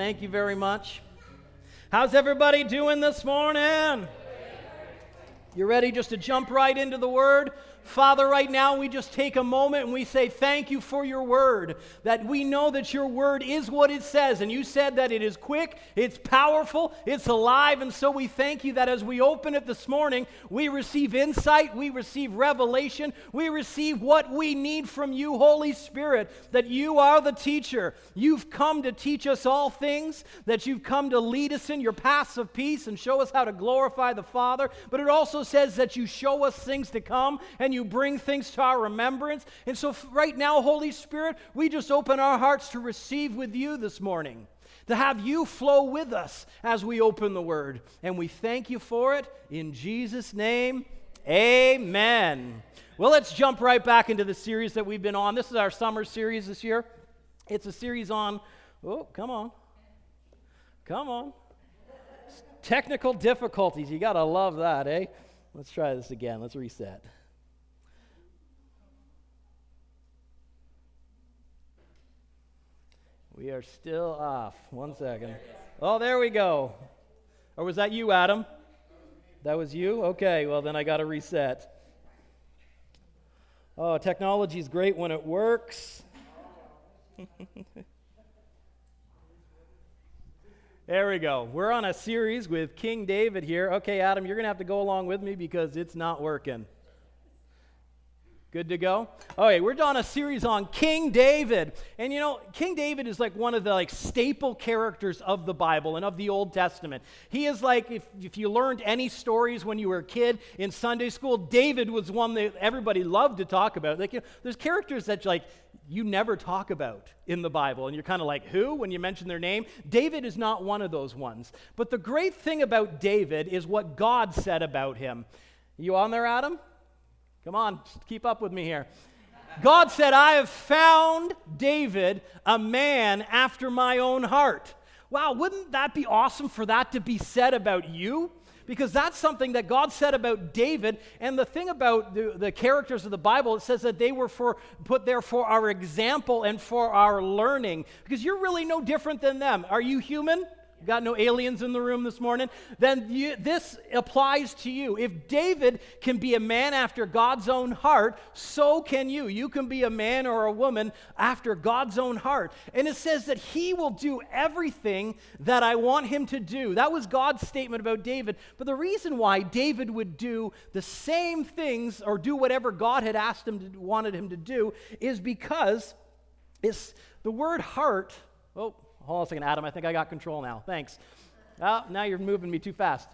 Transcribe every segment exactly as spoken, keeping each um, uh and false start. Thank you very much. How's everybody doing this morning? You ready just to jump right into the Word? Father, right now we just take a moment and we say thank you for your Word, that we know that your Word is what it says, and you said that it is quick, it's powerful, it's alive, and so we thank you that as we open it this morning, we receive insight, we receive revelation, we receive what we need from you, Holy Spirit, that you are the teacher. You've come to teach us all things, that you've come to lead us in your paths of peace and show us how to glorify the Father, but it also says that you show us things to come, and you bring things to our remembrance. And so right now, Holy Spirit, we just open our hearts to receive with you this morning, to have you flow with us as we open the Word. And we thank you for it. In Jesus' name, amen. Well, let's jump right back into the series that we've been on. This is our summer series this year. It's a series on, oh, come on, come on, technical difficulties. You got to love that, eh? Let's try this again. Let's reset. We are still off. One second. Oh, there we go. Or was that you, Adam? That was you? Okay, well, then I got to reset. Oh, technology's great when it works. There we go. We're on a series with King David here. Okay, Adam, you're going to have to go along with me because it's not working. Good to go? All right, we're doing a series on King David. And you know, King David is like one of the like staple characters of the Bible and of the Old Testament. He is like, if, if you learned any stories when you were a kid in Sunday school, David was one that everybody loved to talk about. Like, you know, there's characters that like you never talk about in the Bible, and you're kind of like, who? When you mention their name. David is not one of those ones. But the great thing about David is what God said about him. You on there, Adam? Come on, just keep up with me here. God said, I have found David, a man after my own heart. Wow, wouldn't that be awesome for that to be said about you? Because that's something that God said about David. And the thing about the, the characters of the Bible, it says that they were for put there for our example and for our learning. Because you're really no different than them. Are you human? Got no aliens in the room this morning? Then you, this applies to you. If David can be a man after God's own heart, so can you. You can be a man or a woman after God's own heart. And it says that he will do everything that I want him to do. That was God's statement about David. But the reason why David would do the same things or do whatever God had asked him to, wanted him to do is because it's the word heart. Oh, hold on a second, Adam. I think I got control now. Thanks. Oh, now you're moving me too fast.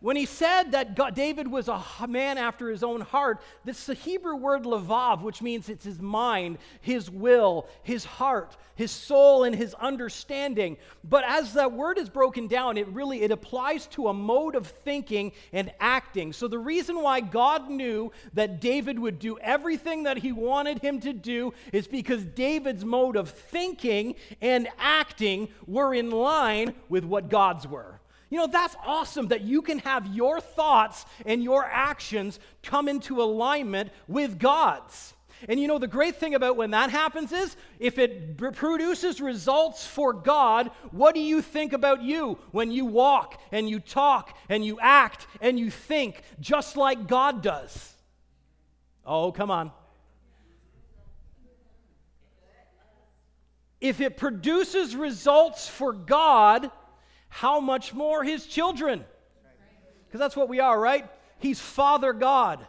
When he said that God, David was a man after his own heart, this is the Hebrew word lavav, which means it's his mind, his will, his heart, his soul, and his understanding. But as that word is broken down, it really, it applies to a mode of thinking and acting. So the reason why God knew that David would do everything that he wanted him to do is because David's mode of thinking and acting were in line with what God's were. You know, that's awesome that you can have your thoughts and your actions come into alignment with God's. And you know, the great thing about when that happens is, if it produces results for God, what do you think about you when you walk and you talk and you act and you think just like God does? Oh, come on. If it produces results for God, how much more his children? Because that's what we are, right? He's Father God.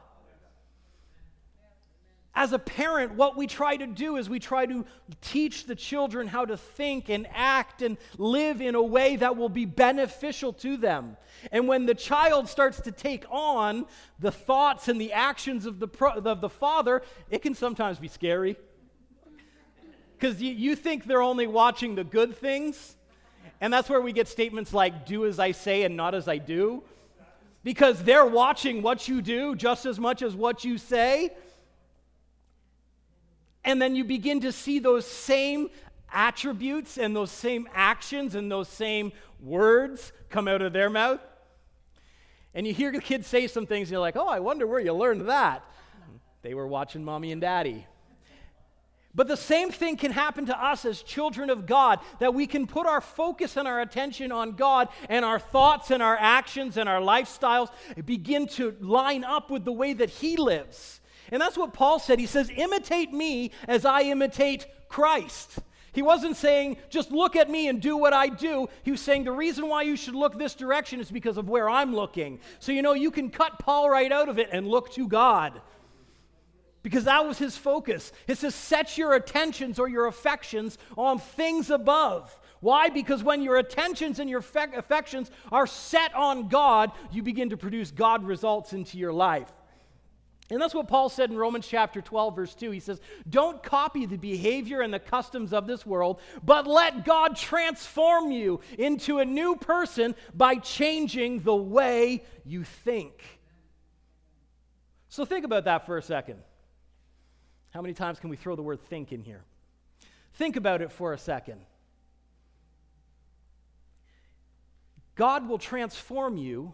As a parent, what we try to do is we try to teach the children how to think and act and live in a way that will be beneficial to them. And when the child starts to take on the thoughts and the actions of the, pro- of the father, it can sometimes be scary. Because you, you think they're only watching the good things. And that's where we get statements like, do as I say and not as I do. Because they're watching what you do just as much as what you say. And then you begin to see those same attributes and those same actions and those same words come out of their mouth. And you hear the kids say some things and you're like, oh, I wonder where you learned that. They were watching mommy and daddy. But the same thing can happen to us as children of God, that we can put our focus and our attention on God, and our thoughts and our actions and our lifestyles begin to line up with the way that He lives. And that's what Paul said. He says, imitate me as I imitate Christ. He wasn't saying, just look at me and do what I do. He was saying, the reason why you should look this direction is because of where I'm looking. So, you know, you can cut Paul right out of it and look to God. Because that was his focus. It says, set your attentions or your affections on things above. Why? Because when your attentions and your fe- affections are set on God, you begin to produce God results into your life. And that's what Paul said in Romans chapter twelve, verse two. He says, don't copy the behavior and the customs of this world, but let God transform you into a new person by changing the way you think. So think about that for a second. How many times can we throw the word think in here? Think about it for a second. God will transform you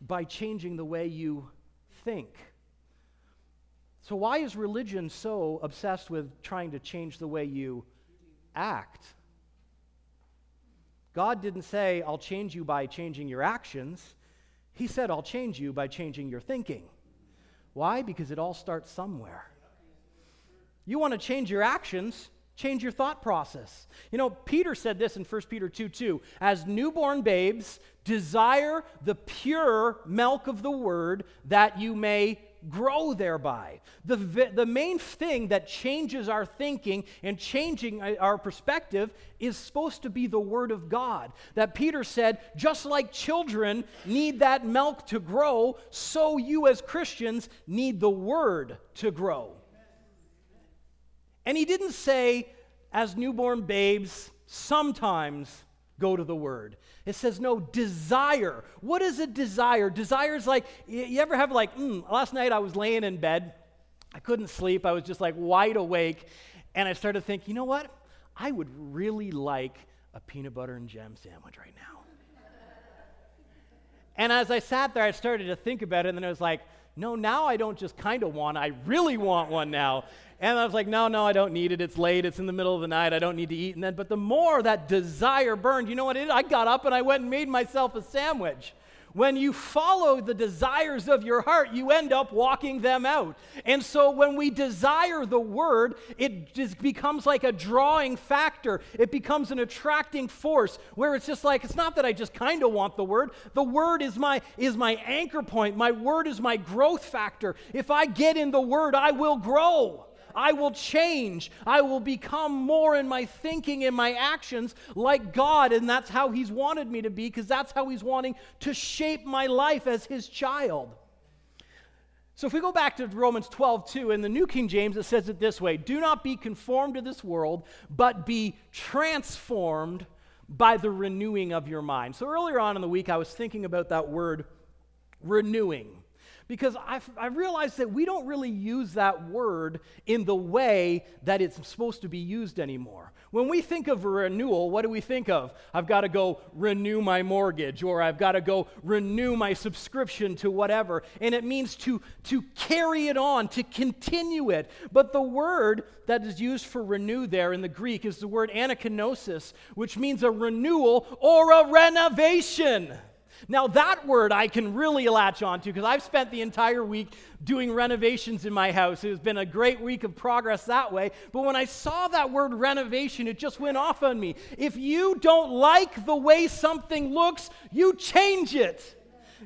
by changing the way you think. So why is religion so obsessed with trying to change the way you act? God didn't say, I'll change you by changing your actions. He said, I'll change you by changing your thinking. Why? Because it all starts somewhere. You want to change your actions, change your thought process. You know, Peter said this in First Peter two two, as newborn babes, desire the pure milk of the word that you may grow thereby. The, the main thing that changes our thinking and changing our perspective is supposed to be the word of God. That Peter said, just like children need that milk to grow, so you as Christians need the word to grow. And he didn't say, as newborn babes, sometimes go to the Word. It says, no, desire. What is a desire? Desire is like, you ever have like, mm, last night I was laying in bed, I couldn't sleep, I was just like wide awake, and I started thinking, you know what? I would really like a peanut butter and jam sandwich right now. And as I sat there, I started to think about it, and then I was like, no, now I don't just kind of want, I really want one now. And I was like, no, no, I don't need it. It's late. It's in the middle of the night. I don't need to eat. And then, but the more that desire burned, you know what it is? I got up and I went and made myself a sandwich. When you follow the desires of your heart, you end up walking them out. And so when we desire the word, it just becomes like a drawing factor. It becomes an attracting force where it's just like, it's not that I just kind of want the word. The word is my is my anchor point. My word is my growth factor. If I get in the word, I will grow. I will change. I will become more in my thinking and my actions like God, and that's how He's wanted me to be, because that's how He's wanting to shape my life as His child. So if we go back to Romans twelve two, in the New King James, it says it this way, do not be conformed to this world, but be transformed by the renewing of your mind. So earlier on in the week, I was thinking about that word, renewing. Because I've, I realized that we don't really use that word in the way that it's supposed to be used anymore. When we think of renewal, what do we think of? I've got to go renew my mortgage, or I've got to go renew my subscription to whatever. And it means to, to carry it on, to continue it. But the word that is used for renew there in the Greek is the word anakinosis, which means a renewal or a renovation. Now that word I can really latch on to, because I've spent the entire week doing renovations in my house. It's been a great week of progress that way. But when I saw that word renovation, it just went off on me. If you don't like the way something looks, you change it.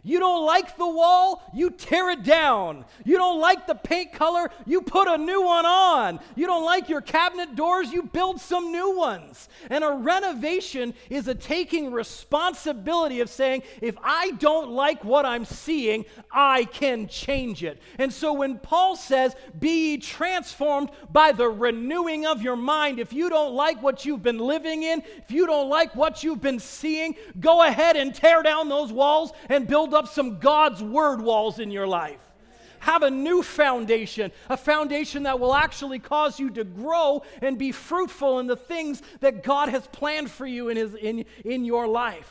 You don't like the wall, you tear it down. You don't like the paint color, you put a new one on. You don't like your cabinet doors, you build some new ones. And a renovation is a taking responsibility of saying, if I don't like what I'm seeing, I can change it. And so when Paul says, be ye transformed by the renewing of your mind, if you don't like what you've been living in, if you don't like what you've been seeing, go ahead and tear down those walls and build Build up some God's word walls in your life. Have a new foundation, a foundation that will actually cause you to grow and be fruitful in the things that God has planned for you in his in, in your life.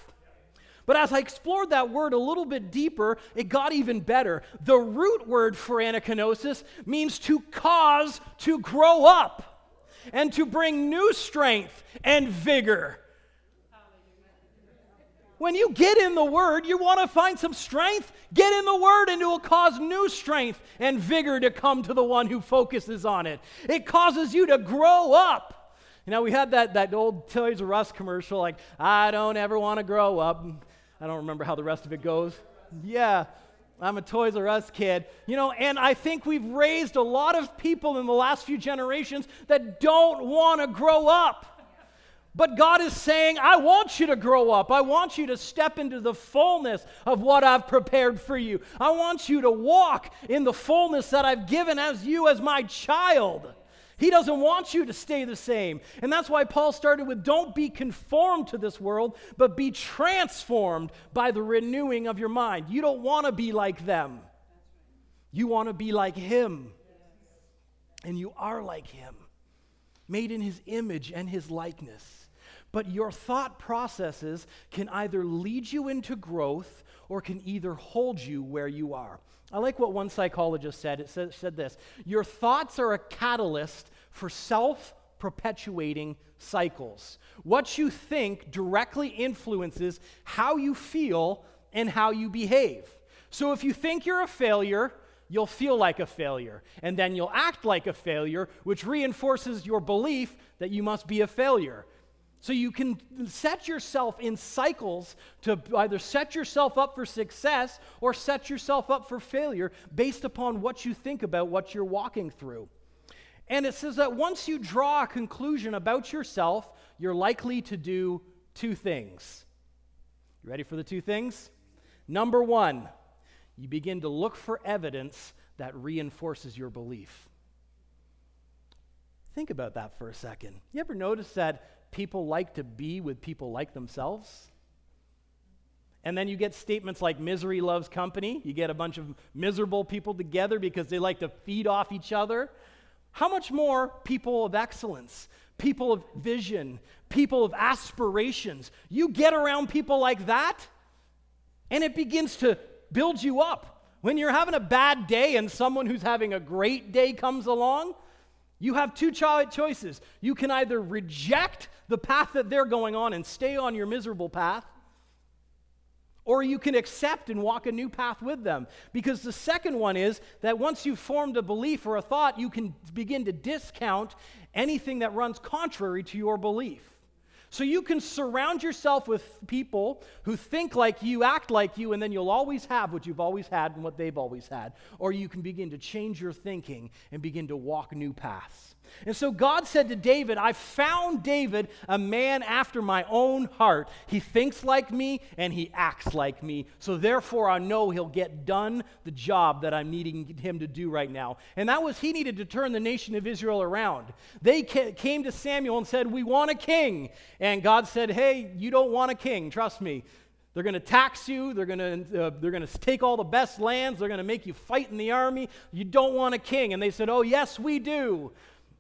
But as I explored that word a little bit deeper, it got even better. The root word for anakinosis means to cause to grow up. and to bring new strength and vigor. When you get in the Word, you want to find some strength? Get in the Word, and it will cause new strength and vigor to come to the one who focuses on it. It causes you to grow up. You know, we had that, that old Toys R Us commercial, like, I don't ever want to grow up. I don't remember how the rest of it goes. Yeah, I'm a Toys R Us kid. You know, and I think we've raised a lot of people in the last few generations that don't want to grow up. But God is saying, I want you to grow up. I want you to step into the fullness of what I've prepared for you. I want you to walk in the fullness that I've given as you as my child. He doesn't want you to stay the same. And that's why Paul started with, don't be conformed to this world, but be transformed by the renewing of your mind. You don't want to be like them. You want to be like him. And you are like him, made in his image and his likeness. But your thought processes can either lead you into growth or can either hold you where you are. I like what one psychologist said. It said, said this, your thoughts are a catalyst for self-perpetuating cycles. What you think directly influences how you feel and how you behave. So if you think you're a failure, you'll feel like a failure, and then you'll act like a failure, which reinforces your belief that you must be a failure. So you can set yourself in cycles to either set yourself up for success or set yourself up for failure based upon what you think about what you're walking through. And it says that once you draw a conclusion about yourself, you're likely to do two things. You ready for the two things? Number one, you begin to look for evidence that reinforces your belief. Think about that for a second. You ever notice that people like to be with people like themselves? And then you get statements like misery loves company. You get a bunch of miserable people together because they like to feed off each other. How much more people of excellence, people of vision, people of aspirations. You get around people like that, and it begins to builds you up. When you're having a bad day and someone who's having a great day comes along, you have two cho- choices. You can either reject the path that they're going on and stay on your miserable path, or you can accept and walk a new path with them. Because the second one is that once you've formed a belief or a thought, you can begin to discount anything that runs contrary to your belief. So you can surround yourself with people who think like you, act like you, and then you'll always have what you've always had and what they've always had. Or you can begin to change your thinking and begin to walk new paths. And so God said to David, I found David a man after my own heart. He thinks like me and he acts like me. So therefore I know he'll get done the job that I'm needing him to do right now. And that was, he needed to turn the nation of Israel around. They came to Samuel and said, we want a king. And God said, hey, you don't want a king, trust me. They're going to tax you. They're going to uh, they're going to take all the best lands. They're going to make you fight in the army. You don't want a king. And they said, oh, yes, we do.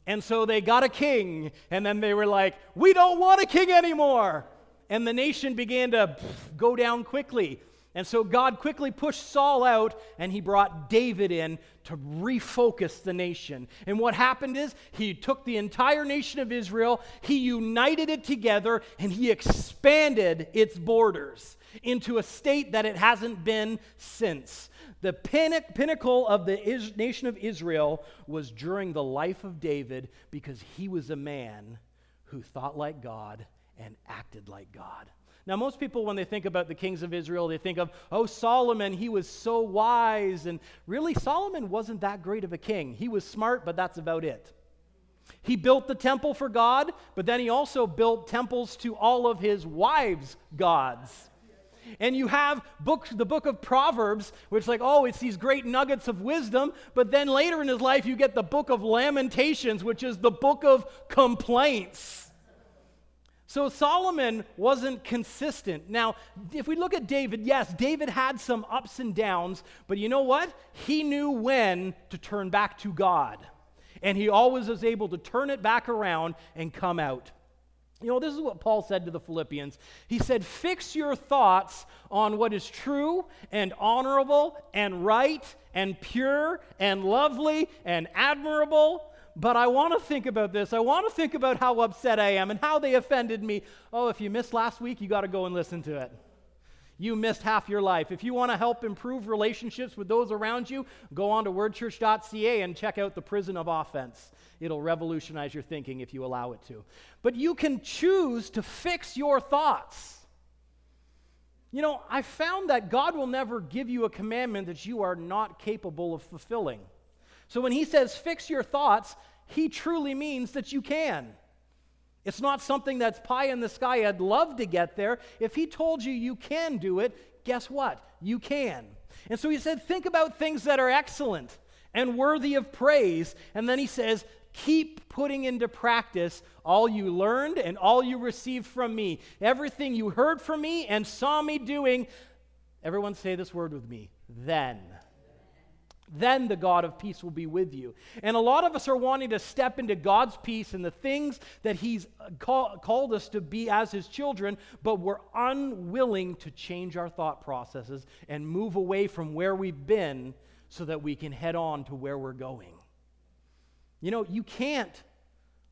And so they got a king, and then they were like, we don't want a king anymore. And the nation began to go down quickly. And so God quickly pushed Saul out, and he brought David in to refocus the nation. And what happened is he took the entire nation of Israel, he united it together, and he expanded its borders into a state that it hasn't been since. The pinnacle of the nation of Israel was during the life of David because he was a man who thought like God and acted like God. Now, most people, when they think about the kings of Israel, they think of, oh, Solomon, he was so wise. And really, Solomon wasn't that great of a king. He was smart, but that's about it. He built the temple for God, but then he also built temples to all of his wives' gods. And you have book, the book of Proverbs, which is like, oh, it's these great nuggets of wisdom. But then later in his life, you get the book of Lamentations, which is the book of complaints. So Solomon wasn't consistent. Now, if we look at David, yes, David had some ups and downs. But you know what? He knew when to turn back to God. And he always was able to turn it back around and come out. You know, this is what Paul said to the Philippians. He said, fix your thoughts on what is true and honorable and right and pure and lovely and admirable. but I want to think about this. I want to think about how upset I am and how they offended me. Oh, if you missed last week, you got to go and listen to it. You missed half your life. If you want to help improve relationships with those around you, go on to word church dot c a and check out The Prison of Offense. It'll revolutionize your thinking if you allow it to. But you can choose to fix your thoughts. You know, I found that God will never give you a commandment that you are not capable of fulfilling. So when he says fix your thoughts, he truly means that you can. It's not something that's pie in the sky. I'd love to get there. If he told you you can do it, guess what? You can. And so he said, think about things that are excellent and worthy of praise. And then he says, keep putting into practice all you learned and all you received from me. Everything you heard from me and saw me doing. Everyone say this word with me. Then. Then the God of peace will be with you. And a lot of us are wanting to step into God's peace and the things that he's call, called us to be as his children, but we're unwilling to change our thought processes and move away from where we've been so that we can head on to where we're going. You know, you can't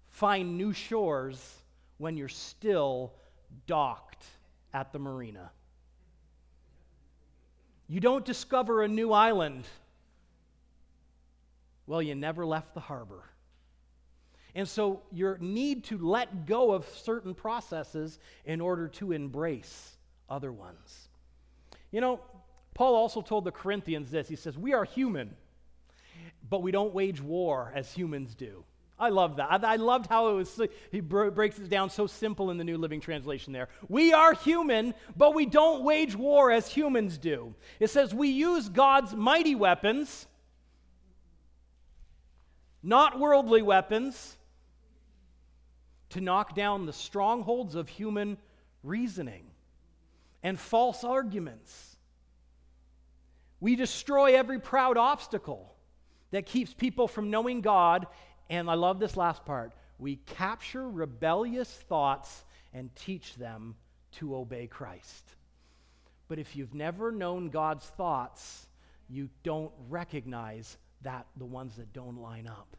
find new shores when you're still docked at the marina. You don't discover a new island. Well, you never left the harbor. And so your need to let go of certain processes in order to embrace other ones. You know, Paul also told the Corinthians this. He says, we are human, but we don't wage war as humans do. I love that. I loved how it was. He breaks it down so simple in the New Living Translation there. We are human, but we don't wage war as humans do. It says we use God's mighty weapons, not worldly weapons, to knock down the strongholds of human reasoning and false arguments. We destroy every proud obstacle that keeps people from knowing God. And I love this last part. We capture rebellious thoughts and teach them to obey Christ. But if you've never known God's thoughts, you don't recognize that the ones that don't line up.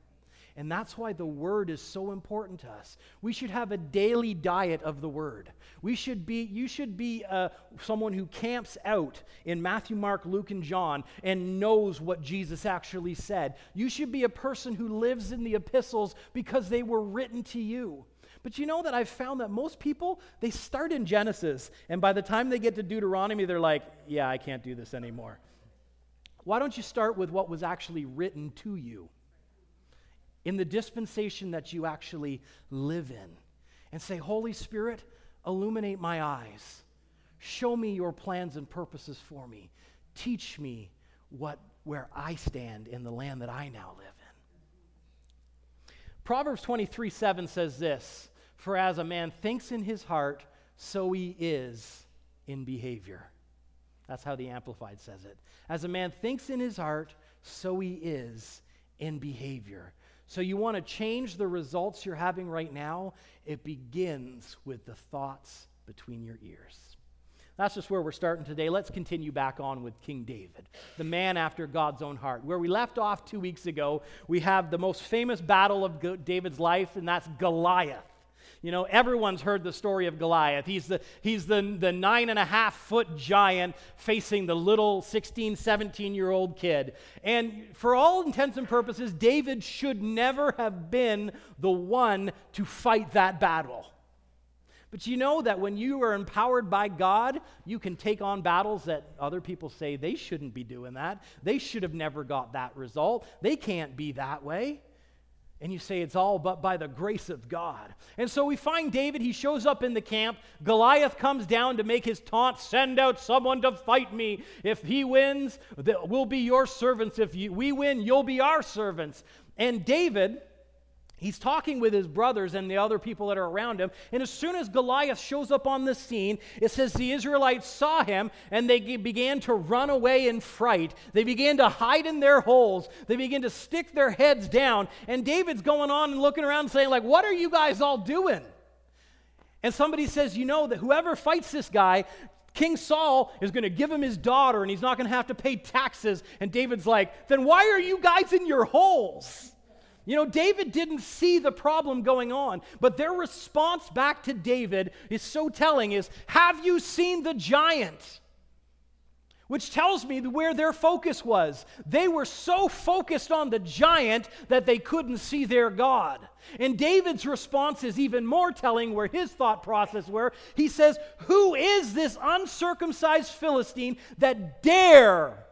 And that's why the word is so important to us. We should have a daily diet of the word. We should be, you should be uh, someone who camps out in Matthew, Mark, Luke, and John and knows what Jesus actually said. You should be a person who lives in the epistles because they were written to you. But you know that I've found that most people, they start in Genesis, and by the time they get to Deuteronomy, they're like, yeah, I can't do this anymore. Why don't you start with what was actually written to you? In the dispensation that you actually live in, and say, Holy Spirit, illuminate my eyes. Show me your plans and purposes for me. Teach me what where I stand in the land that I now live in. Proverbs twenty-three seven says this, for as a man thinks in his heart, so he is in behavior. That's how the Amplified says it. As a man thinks in his heart, so he is in behavior. So you want to change the results you're having right now? It begins with the thoughts between your ears. That's just where we're starting today. Let's continue back on with King David, the man after God's own heart. Where we left off two weeks ago, we have the most famous battle of David's life, and that's Goliath. You know, everyone's heard the story of Goliath. He's the he's the, the nine and a half foot giant facing the little sixteen, seventeen-year-old kid. And for all intents and purposes, David should never have been the one to fight that battle. But you know that when you are empowered by God, you can take on battles that other people say they shouldn't be doing that. They should have never got that result. They can't be that way. And you say, it's all but by the grace of God. And so we find David, he shows up in the camp. Goliath comes down to make his taunt, send out someone to fight me. If he wins, we'll be your servants. If you, we win, you'll be our servants. And David, he's talking with his brothers and the other people that are around him. And as soon as Goliath shows up on the scene, it says the Israelites saw him and they began to run away in fright. They began to hide in their holes. They began to stick their heads down. And David's going on and looking around and saying, like, what are you guys all doing? And somebody says, you know, that whoever fights this guy, King Saul is going to give him his daughter and he's not going to have to pay taxes. And David's like, then why are you guys in your holes? You know, David didn't see the problem going on, but their response back to David is so telling is, have you seen the giant? Which tells me where their focus was. They were so focused on the giant that they couldn't see their God. And David's response is even more telling where his thought process were. He says, who is this uncircumcised Philistine that dare,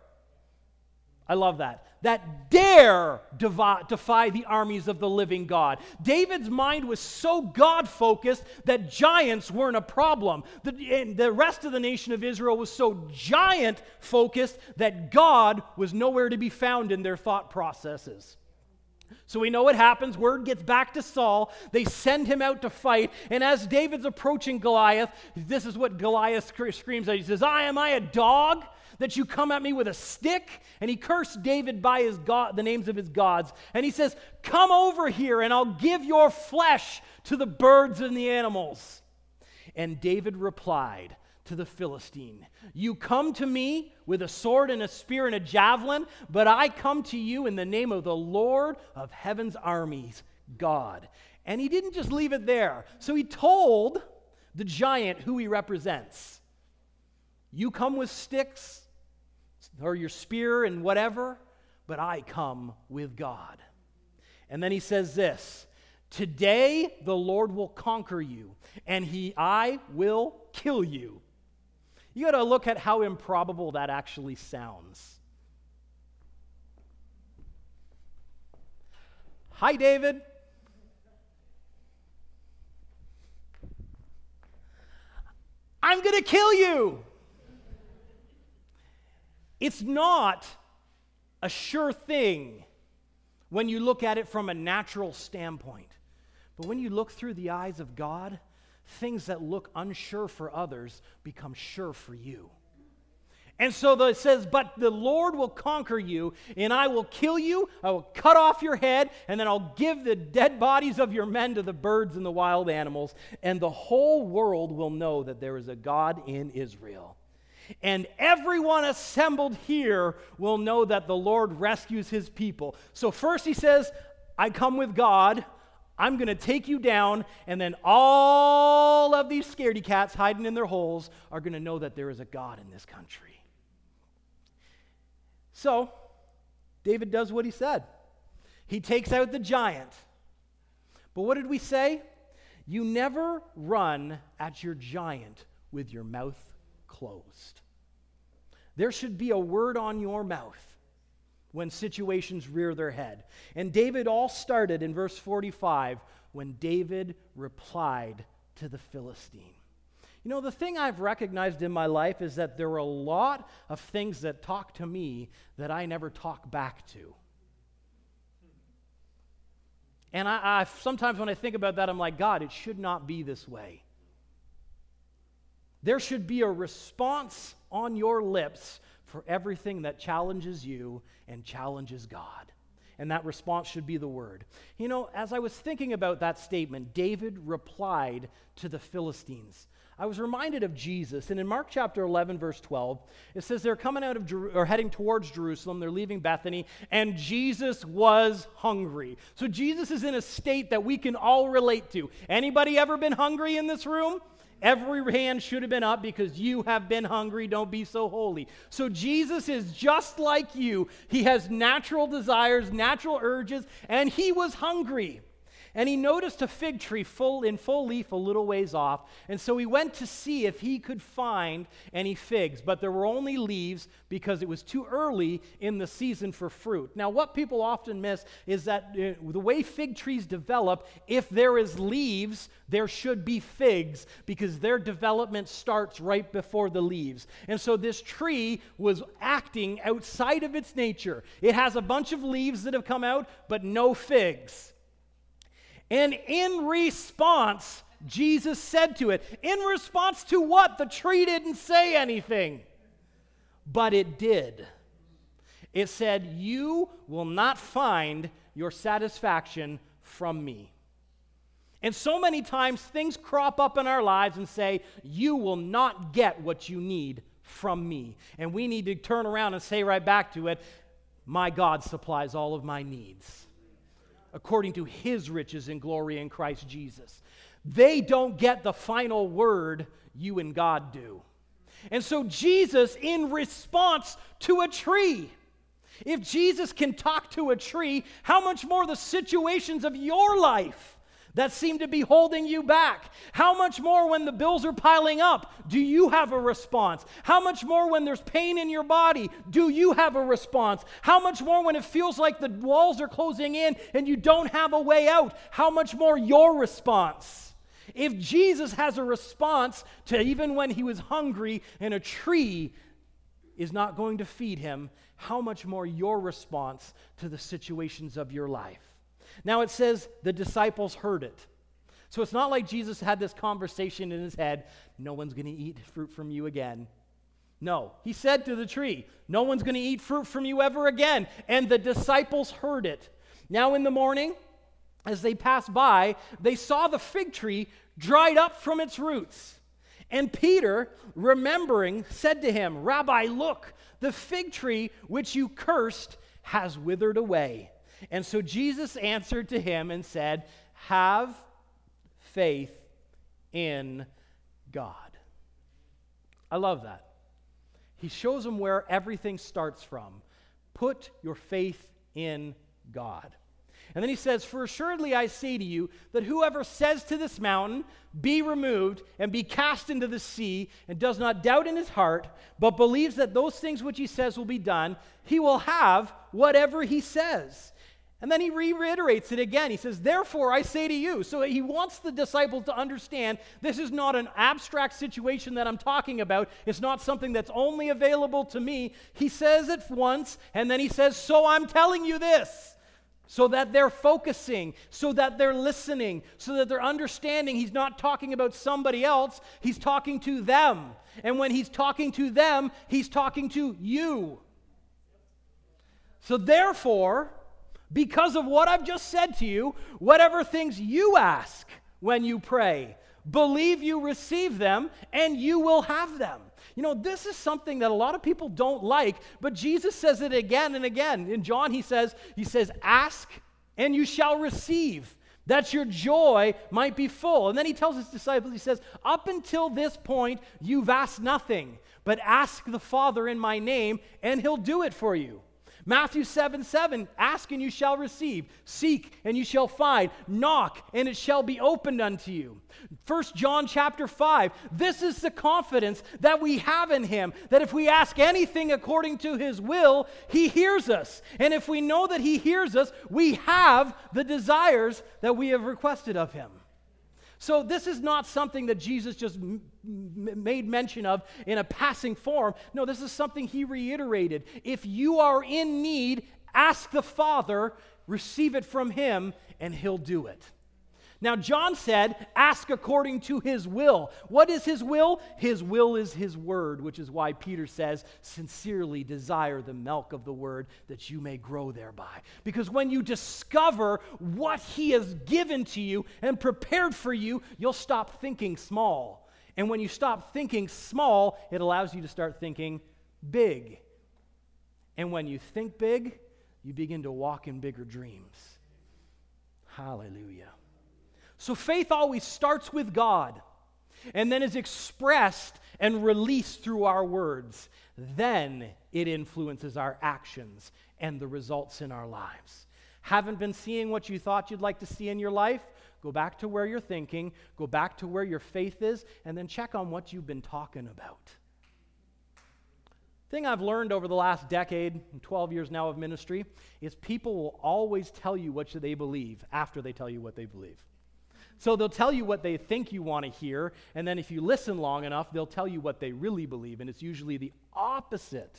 I love that, that dare defy, defy the armies of the living God. David's mind was so God-focused that giants weren't a problem. The, and the rest of the nation of Israel was so giant-focused that God was nowhere to be found in their thought processes. So we know what happens. Word gets back to Saul. They send him out to fight. And as David's approaching Goliath, this is what Goliath screams at. He says, I am I a dog that you come at me with a stick? And he cursed David by his God, the names of his gods. And he says, come over here and I'll give your flesh to the birds and the animals. And David replied to the Philistine, you come to me with a sword and a spear and a javelin, but I come to you in the name of the Lord of heaven's armies, God. And he didn't just leave it there. So he told the giant who he represents. You come with sticks or your spear and whatever, but I come with God. And then he says this, today the Lord will conquer you, and he, I will kill you. You got to look at how improbable that actually sounds. Hi, David. I'm going to kill you. It's not a sure thing when you look at it from a natural standpoint. But when you look through the eyes of God, things that look unsure for others become sure for you. And so it says, but the Lord will conquer you, and I will kill you, I will cut off your head, and then I'll give the dead bodies of your men to the birds and the wild animals, and the whole world will know that there is a God in Israel. And everyone assembled here will know that the Lord rescues his people. So first he says, I come with God. I'm going to take you down. And then all of these scaredy cats hiding in their holes are going to know that there is a God in this country. So David does what he said. He takes out the giant. But what did we say? You never run at your giant with your mouth closed. There should be a word on your mouth when situations rear their head. And David all started in verse forty-five when David replied to the Philistine. You know, the thing I've recognized in my life is that there are a lot of things that talk to me that I never talk back to. And I, I sometimes when I think about that, I'm like, God, it should not be this way. There should be a response on your lips for everything that challenges you and challenges God. And that response should be the word. You know, as I was thinking about that statement, David replied to the Philistines. I was reminded of Jesus, and in Mark chapter eleven, verse twelve, it says they're coming out of Jer- or heading towards Jerusalem, they're leaving Bethany, and Jesus was hungry. So Jesus is in a state that we can all relate to. Anybody ever been hungry in this room? Every hand should have been up because you have been hungry. Don't be so holy. So Jesus is just like you. He has natural desires, natural urges, and he was hungry. And he noticed a fig tree full in full leaf a little ways off, and so he went to see if he could find any figs, but there were only leaves because it was too early in the season for fruit. Now, what people often miss is that uh, the way fig trees develop, if there is leaves, there should be figs because their development starts right before the leaves. And so this tree was acting outside of its nature. It has a bunch of leaves that have come out, but no figs. And in response, Jesus said to it. In response to what? The tree didn't say anything, but it did. It said, you will not find your satisfaction from me. And so many times things crop up in our lives and say, you will not get what you need from me. And we need to turn around and say right back to it, my God supplies all of my needs. according to his riches and glory in Christ Jesus. They don't get the final word, you and God do. And so Jesus, in response to a tree, if Jesus can talk to a tree, how much more the situations of your life that seem to be holding you back? How much more when the bills are piling up, do you have a response? How much more when there's pain in your body, do you have a response? How much more when it feels like the walls are closing in and you don't have a way out? How much more your response? If Jesus has a response to even when he was hungry and a tree is not going to feed him, how much more your response to the situations of your life? Now it says the disciples heard it. So it's not like Jesus had this conversation in his head, no one's going to eat fruit from you again. No, he said to the tree, no one's going to eat fruit from you ever again. And the disciples heard it. Now in the morning, as they passed by, they saw the fig tree dried up from its roots. And Peter, remembering, said to him, Rabbi, look, the fig tree which you cursed has withered away. And so Jesus answered to him and said, have faith in God. I love that. He shows them where everything starts from. Put your faith in God. And then he says, for assuredly I say to you that whoever says to this mountain, be removed and be cast into the sea, and does not doubt in his heart, but believes that those things which he says will be done, he will have whatever he says. And then he reiterates it again. He says, therefore I say to you. So he wants the disciples to understand this is not an abstract situation that I'm talking about. It's not something that's only available to me. He says it once, and then he says, so I'm telling you this. So that they're focusing, so that they're listening, so that they're understanding he's not talking about somebody else, he's talking to them. And when he's talking to them, he's talking to you. So therefore, because of what I've just said to you, whatever things you ask when you pray, believe you receive them, and you will have them. You know, this is something that a lot of people don't like, but Jesus says it again and again. In John, he says, he says, ask and you shall receive, that your joy might be full. And then he tells his disciples, he says, up until this point, you've asked nothing, but ask the Father in my name, and he'll do it for you. Matthew seven seven, ask and you shall receive, seek and you shall find, knock and it shall be opened unto you. First John chapter five, this is the confidence that we have in him, that if we ask anything according to his will, he hears us. And if we know that he hears us, we have the desires that we have requested of him. So this is not something that Jesus just m- m- made mention of in a passing form. No, this is something he reiterated. If you are in need, ask the Father, receive it from him, and he'll do it. Now, John said, ask according to his will. What is his will? His will is his word, which is why Peter says, sincerely desire the milk of the word that you may grow thereby. Because when you discover what he has given to you and prepared for you, you'll stop thinking small. And when you stop thinking small, it allows you to start thinking big. And when you think big, you begin to walk in bigger dreams. Hallelujah. So faith always starts with God and then is expressed and released through our words. Then it influences our actions and the results in our lives. Haven't been seeing what you thought you'd like to see in your life? Go back to where you're thinking, go back to where your faith is, and then check on what you've been talking about. Thing I've learned over the last decade, twelve years now of ministry, is people will always tell you what they believe after they tell you what they believe. So they'll tell you what they think you want to hear, and then if you listen long enough, they'll tell you what they really believe, and it's usually the opposite.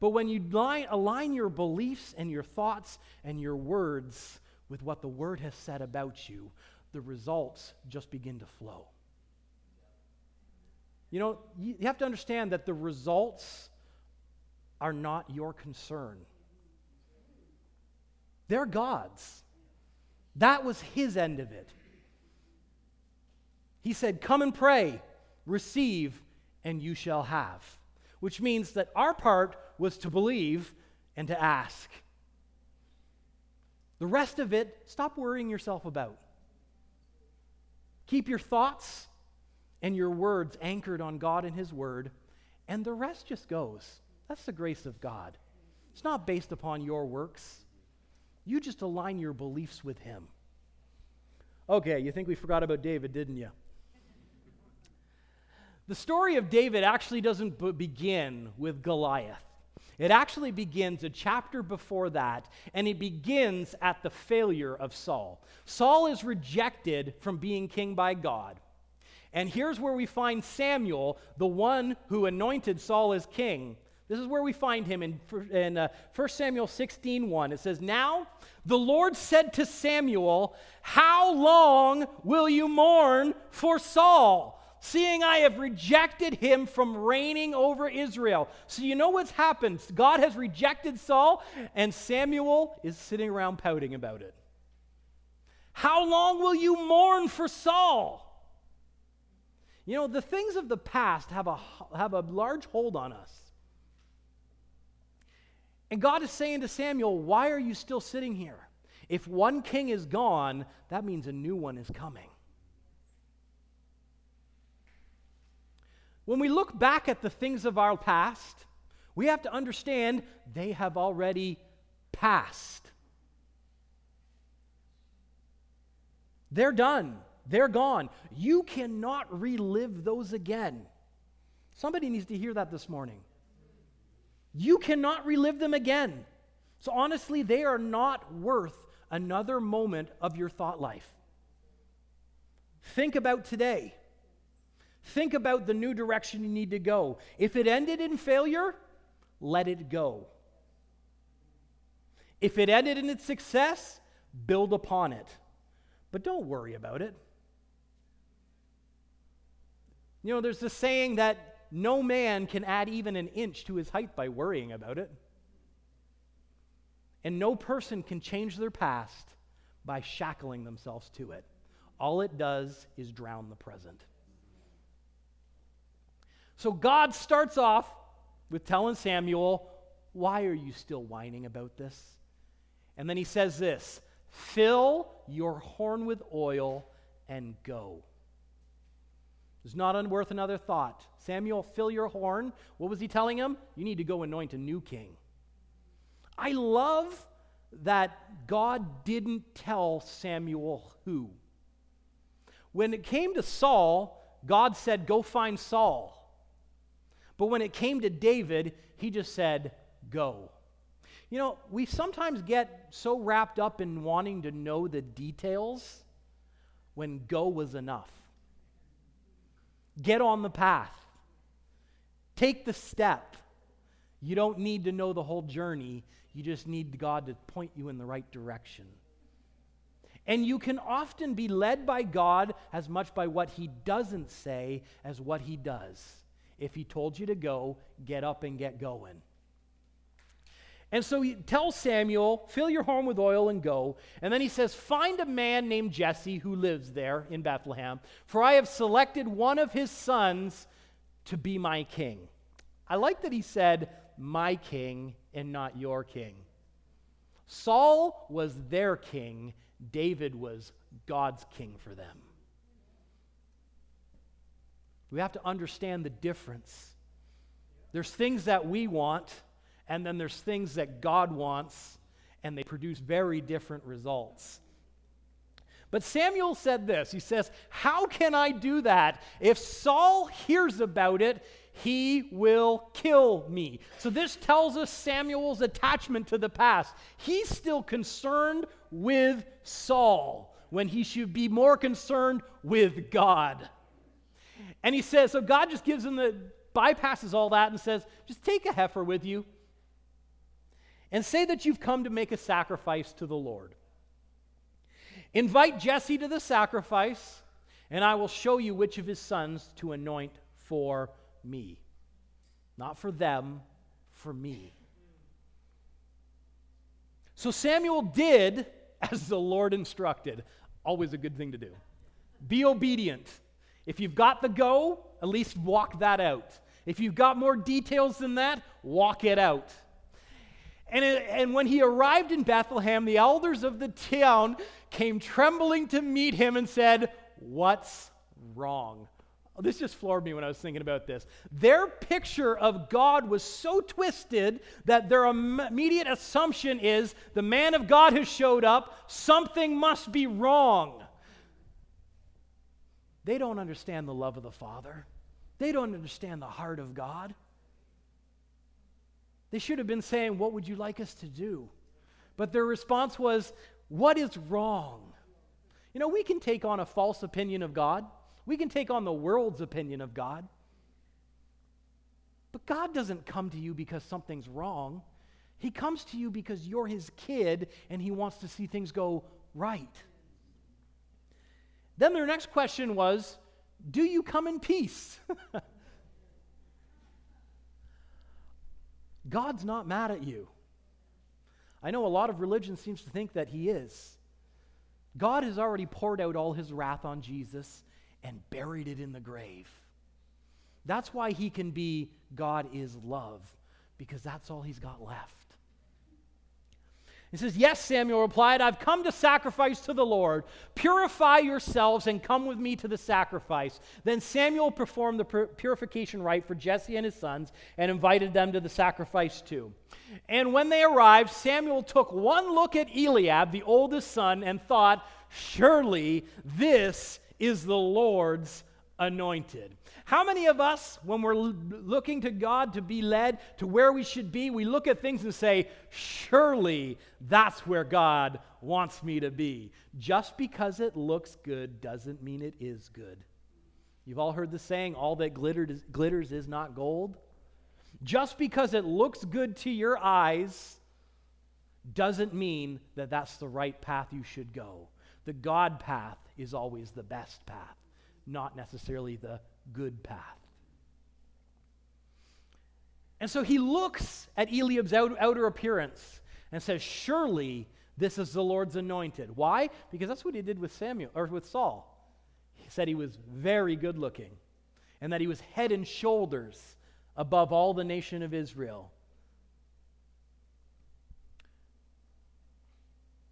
But when you line, align your beliefs and your thoughts and your words with what the Word has said about you, the results just begin to flow. You know, you have to understand that the results are not your concern. They're God's. That was his end of it. He said, come and pray, receive, and you shall have. Which means that our part was to believe and to ask. The rest of it, stop worrying yourself about. Keep your thoughts and your words anchored on God and His Word, and the rest just goes. That's the grace of God. It's not based upon your works. You just align your beliefs with Him. Okay, you think we forgot about David, didn't you? The story of David actually doesn't b- begin with Goliath. It actually begins a chapter before that, and it begins at the failure of Saul. Saul is rejected from being king by God. And here's where we find Samuel, the one who anointed Saul as king. This is where we find him in, in uh, First Samuel sixteen one. It says, "Now the Lord said to Samuel, how long will you mourn for Saul? Seeing I have rejected him from reigning over Israel." So you know what's happened. God has rejected Saul, and Samuel is sitting around pouting about it. How long will you mourn for Saul? You know, the things of the past have a, have a large hold on us. And God is saying to Samuel, why are you still sitting here? If one king is gone, that means a new one is coming. When we look back at the things of our past, we have to understand they have already passed. They're done. They're gone. You cannot relive those again. Somebody needs to hear that this morning. You cannot relive them again. So honestly, they are not worth another moment of your thought life. Think about today. Think about the new direction you need to go. If it ended in failure, let it go. If it ended in its success, build upon it. But don't worry about it. You know, there's the saying that no man can add even an inch to his height by worrying about it. And no person can change their past by shackling themselves to it. All it does is drown the present. So God starts off with telling Samuel, why are you still whining about this? And then he says this, fill your horn with oil and go. It's not worth another thought. Samuel, fill your horn. What was he telling him? You need to go anoint a new king. I love that God didn't tell Samuel who. When it came to Saul, God said, go find Saul. But when it came to David, he just said, go. You know, we sometimes get so wrapped up in wanting to know the details when go was enough. Get on the path. Take the step. You don't need to know the whole journey. You just need God to point you in the right direction. And you can often be led by God as much by what He doesn't say as what He does. If He told you to go, get up and get going. And so He tells Samuel, fill your horn with oil and go. And then He says, find a man named Jesse who lives there in Bethlehem, for I have selected one of his sons to be my king. I like that He said, my king and not your king. Saul was their king. David was God's king for them. We have to understand the difference. There's things that we want, and then there's things that God wants, and they produce very different results. But Samuel said this. He says, how can I do that? If Saul hears about it, he will kill me. So this tells us Samuel's attachment to the past. He's still concerned with Saul when he should be more concerned with God. And he says, so God just gives him the, bypasses all that and says, just take a heifer with you and say that you've come to make a sacrifice to the Lord. Invite Jesse to the sacrifice, and I will show you which of his sons to anoint for me. Not for them, for me. So Samuel did as the Lord instructed. Always a good thing to do. Be obedient. If you've got the go, at least walk that out. If you've got more details than that, walk it out. And, it, and when he arrived in Bethlehem, the elders of the town came trembling to meet him and said, "What's wrong?" This just floored me when I was thinking about this. Their picture of God was so twisted that their immediate assumption is the man of God has showed up, something must be wrong. They don't understand the love of the Father. They don't understand the heart of God. They should have been saying, "What would you like us to do?" But their response was, "What is wrong?" You know, we can take on a false opinion of God. We can take on the world's opinion of God. But God doesn't come to you because something's wrong. He comes to you because you're his kid and he wants to see things go right. Then their next question was, "Do you come in peace?" God's not mad at you. I know a lot of religion seems to think that he is. God has already poured out all his wrath on Jesus and buried it in the grave. That's why he can be God is love, because that's all he's got left. It says, "Yes," Samuel replied, "I've come to sacrifice to the Lord. Purify yourselves and come with me to the sacrifice." Then Samuel performed the purification rite for Jesse and his sons and invited them to the sacrifice too. And when they arrived, Samuel took one look at Eliab, the oldest son, and thought, "Surely this is the Lord's anointed." How many of us, when we're looking to God to be led to where we should be, we look at things and say, "Surely that's where God wants me to be." Just because it looks good doesn't mean it is good. You've all heard the saying, all that glitters, glitters is not gold. Just because it looks good to your eyes doesn't mean that that's the right path you should go. The God path is always the best path, not necessarily the good path. And so he looks at Eliab's out, outer appearance and says, "Surely this is the Lord's anointed." Why? Because that's what he did with Samuel or with Saul. He said he was very good looking and that he was head and shoulders above all the nation of Israel.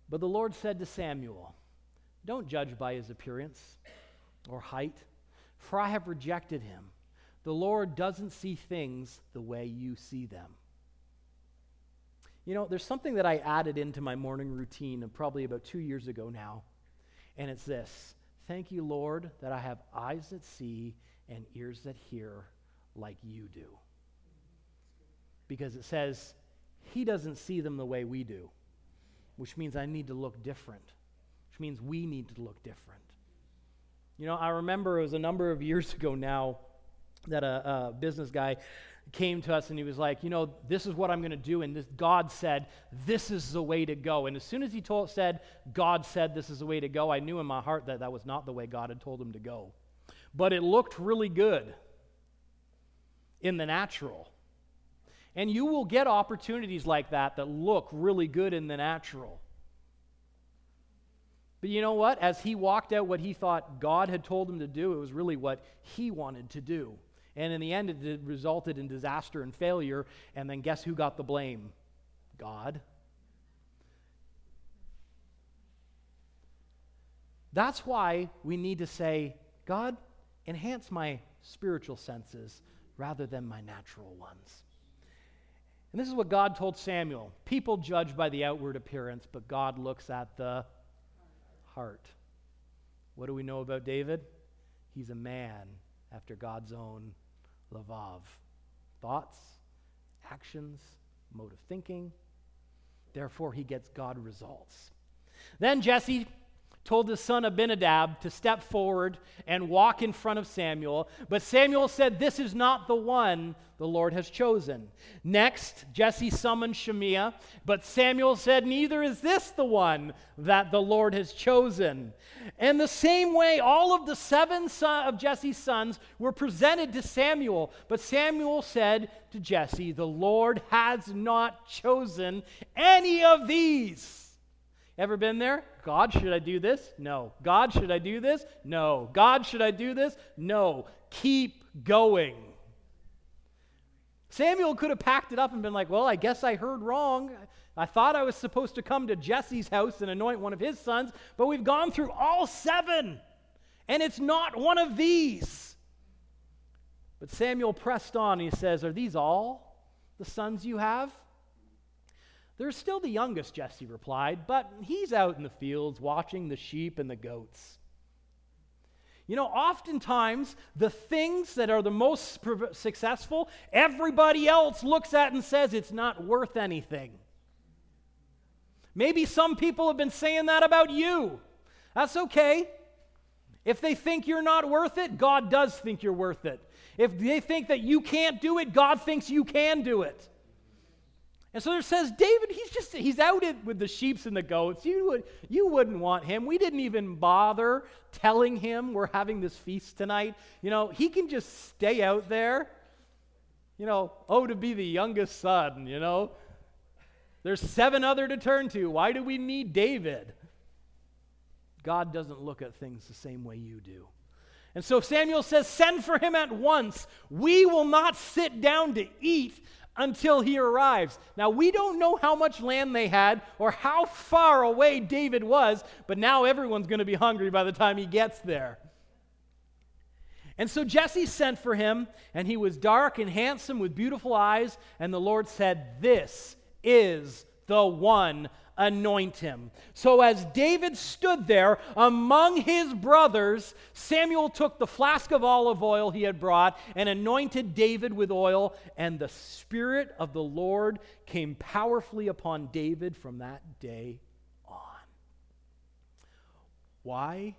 But the Lord said to Samuel, "Don't judge by his appearance or height, for I have rejected him. The Lord doesn't see things the way you see them." You know, there's something that I added into my morning routine probably about two years ago now, and it's this: "Thank you, Lord, that I have eyes that see and ears that hear like you do." Because it says, he doesn't see them the way we do, which means I need to look different. Which means we need to look different. You know, I remember it was a number of years ago now that a, a business guy came to us and he was like, "You know, this is what I'm going to do, and this, God said this is the way to go." And as soon as he told, said, "God said this is the way to go," I knew in my heart that that was not the way God had told him to go. But it looked really good in the natural. And you will get opportunities like that that look really good in the natural. But you know what? As he walked out what he thought God had told him to do, it was really what he wanted to do. And in the end, it resulted in disaster and failure. And then guess who got the blame? God. That's why we need to say, "God, enhance my spiritual senses rather than my natural ones." And this is what God told Samuel. People judge by the outward appearance, but God looks at the heart. What do we know about David? He's a man after God's own lavav. Thoughts, actions, mode of thinking. Therefore, he gets God results. Then Jesse told his son Abinadab to step forward and walk in front of Samuel. But Samuel said, "This is not the one the Lord has chosen." Next, Jesse summoned Shemaiah, but Samuel said, "Neither is this the one that the Lord has chosen." And the same way, all of the seven son of Jesse's sons were presented to Samuel, but Samuel said to Jesse, "The Lord has not chosen any of these." Ever been there? "God, should I do this? No. God, should I do this? No. God, should I do this? No." Keep going. Samuel could have packed it up and been like, well, I guess I heard wrong. I thought I was supposed to come to Jesse's house and anoint one of his sons, but we've gone through all seven, and it's not one of these. But Samuel pressed on, and he says, are these all the sons you have? There's still the youngest, Jesse replied, but he's out in the fields watching the sheep and the goats. You know, oftentimes, the things that are the most successful, everybody else looks at and says it's not worth anything. Maybe some people have been saying that about you. That's okay. If they think you're not worth it, God does think you're worth it. If they think that you can't do it, God thinks you can do it. And so there says, David, he's just, he's out with the sheeps and the goats. You, would, you wouldn't want him. We didn't even bother telling him we're having this feast tonight. You know, he can just stay out there. You know, oh, to be the youngest son, you know. There's seven other to turn to. Why do we need David? God doesn't look at things the same way you do. And so Samuel says, send for him at once. We will not sit down to eat until he arrives. Now, we don't know how much land they had or how far away David was, but now everyone's going to be hungry by the time he gets there. And so Jesse sent for him, and he was dark and handsome with beautiful eyes, and the Lord said, this is the one, anoint him. So as David stood there among his brothers, Samuel took the flask of olive oil he had brought and anointed David with oil, and the Spirit of the Lord came powerfully upon David from that day on. Why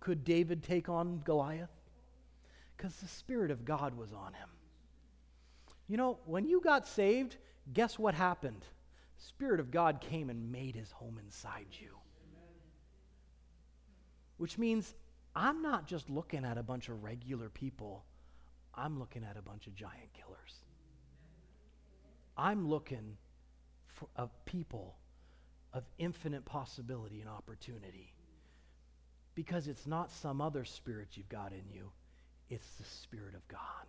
could David take on Goliath? Because the Spirit of God was on him. You know, when you got saved, guess what happened? Spirit of God came and made his home inside you. Amen. Which means I'm not just looking at a bunch of regular people. I'm looking at a bunch of giant killers. I'm looking for a people of infinite possibility and opportunity, because it's not some other spirit you've got in you. It's the Spirit of God.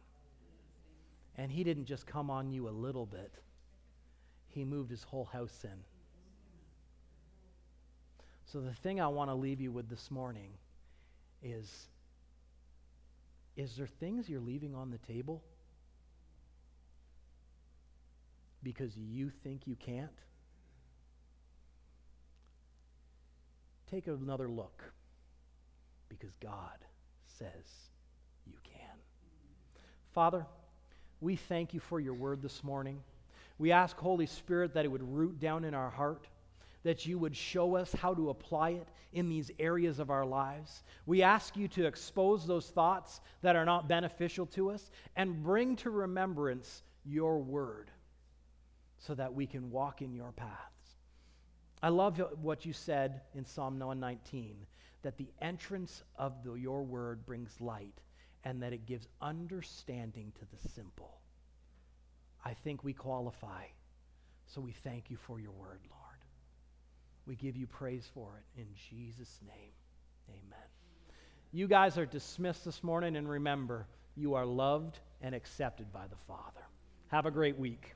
And he didn't just come on you a little bit. He moved his whole house in. So the thing I want to leave you with this morning is, is there things you're leaving on the table because you think you can't? Take another look, because God says you can. Father, we thank you for your word this morning. We ask, Holy Spirit, that it would root down in our heart, that you would show us how to apply it in these areas of our lives. We ask you to expose those thoughts that are not beneficial to us and bring to remembrance your word so that we can walk in your paths. I love what you said in Psalm one nineteen, that the entrance of the, your word brings light, and that it gives understanding to the simple. I think we qualify, so we thank you for your word, Lord. We give you praise for it in Jesus' name. Amen. You guys are dismissed this morning, and remember, you are loved and accepted by the Father. Have a great week.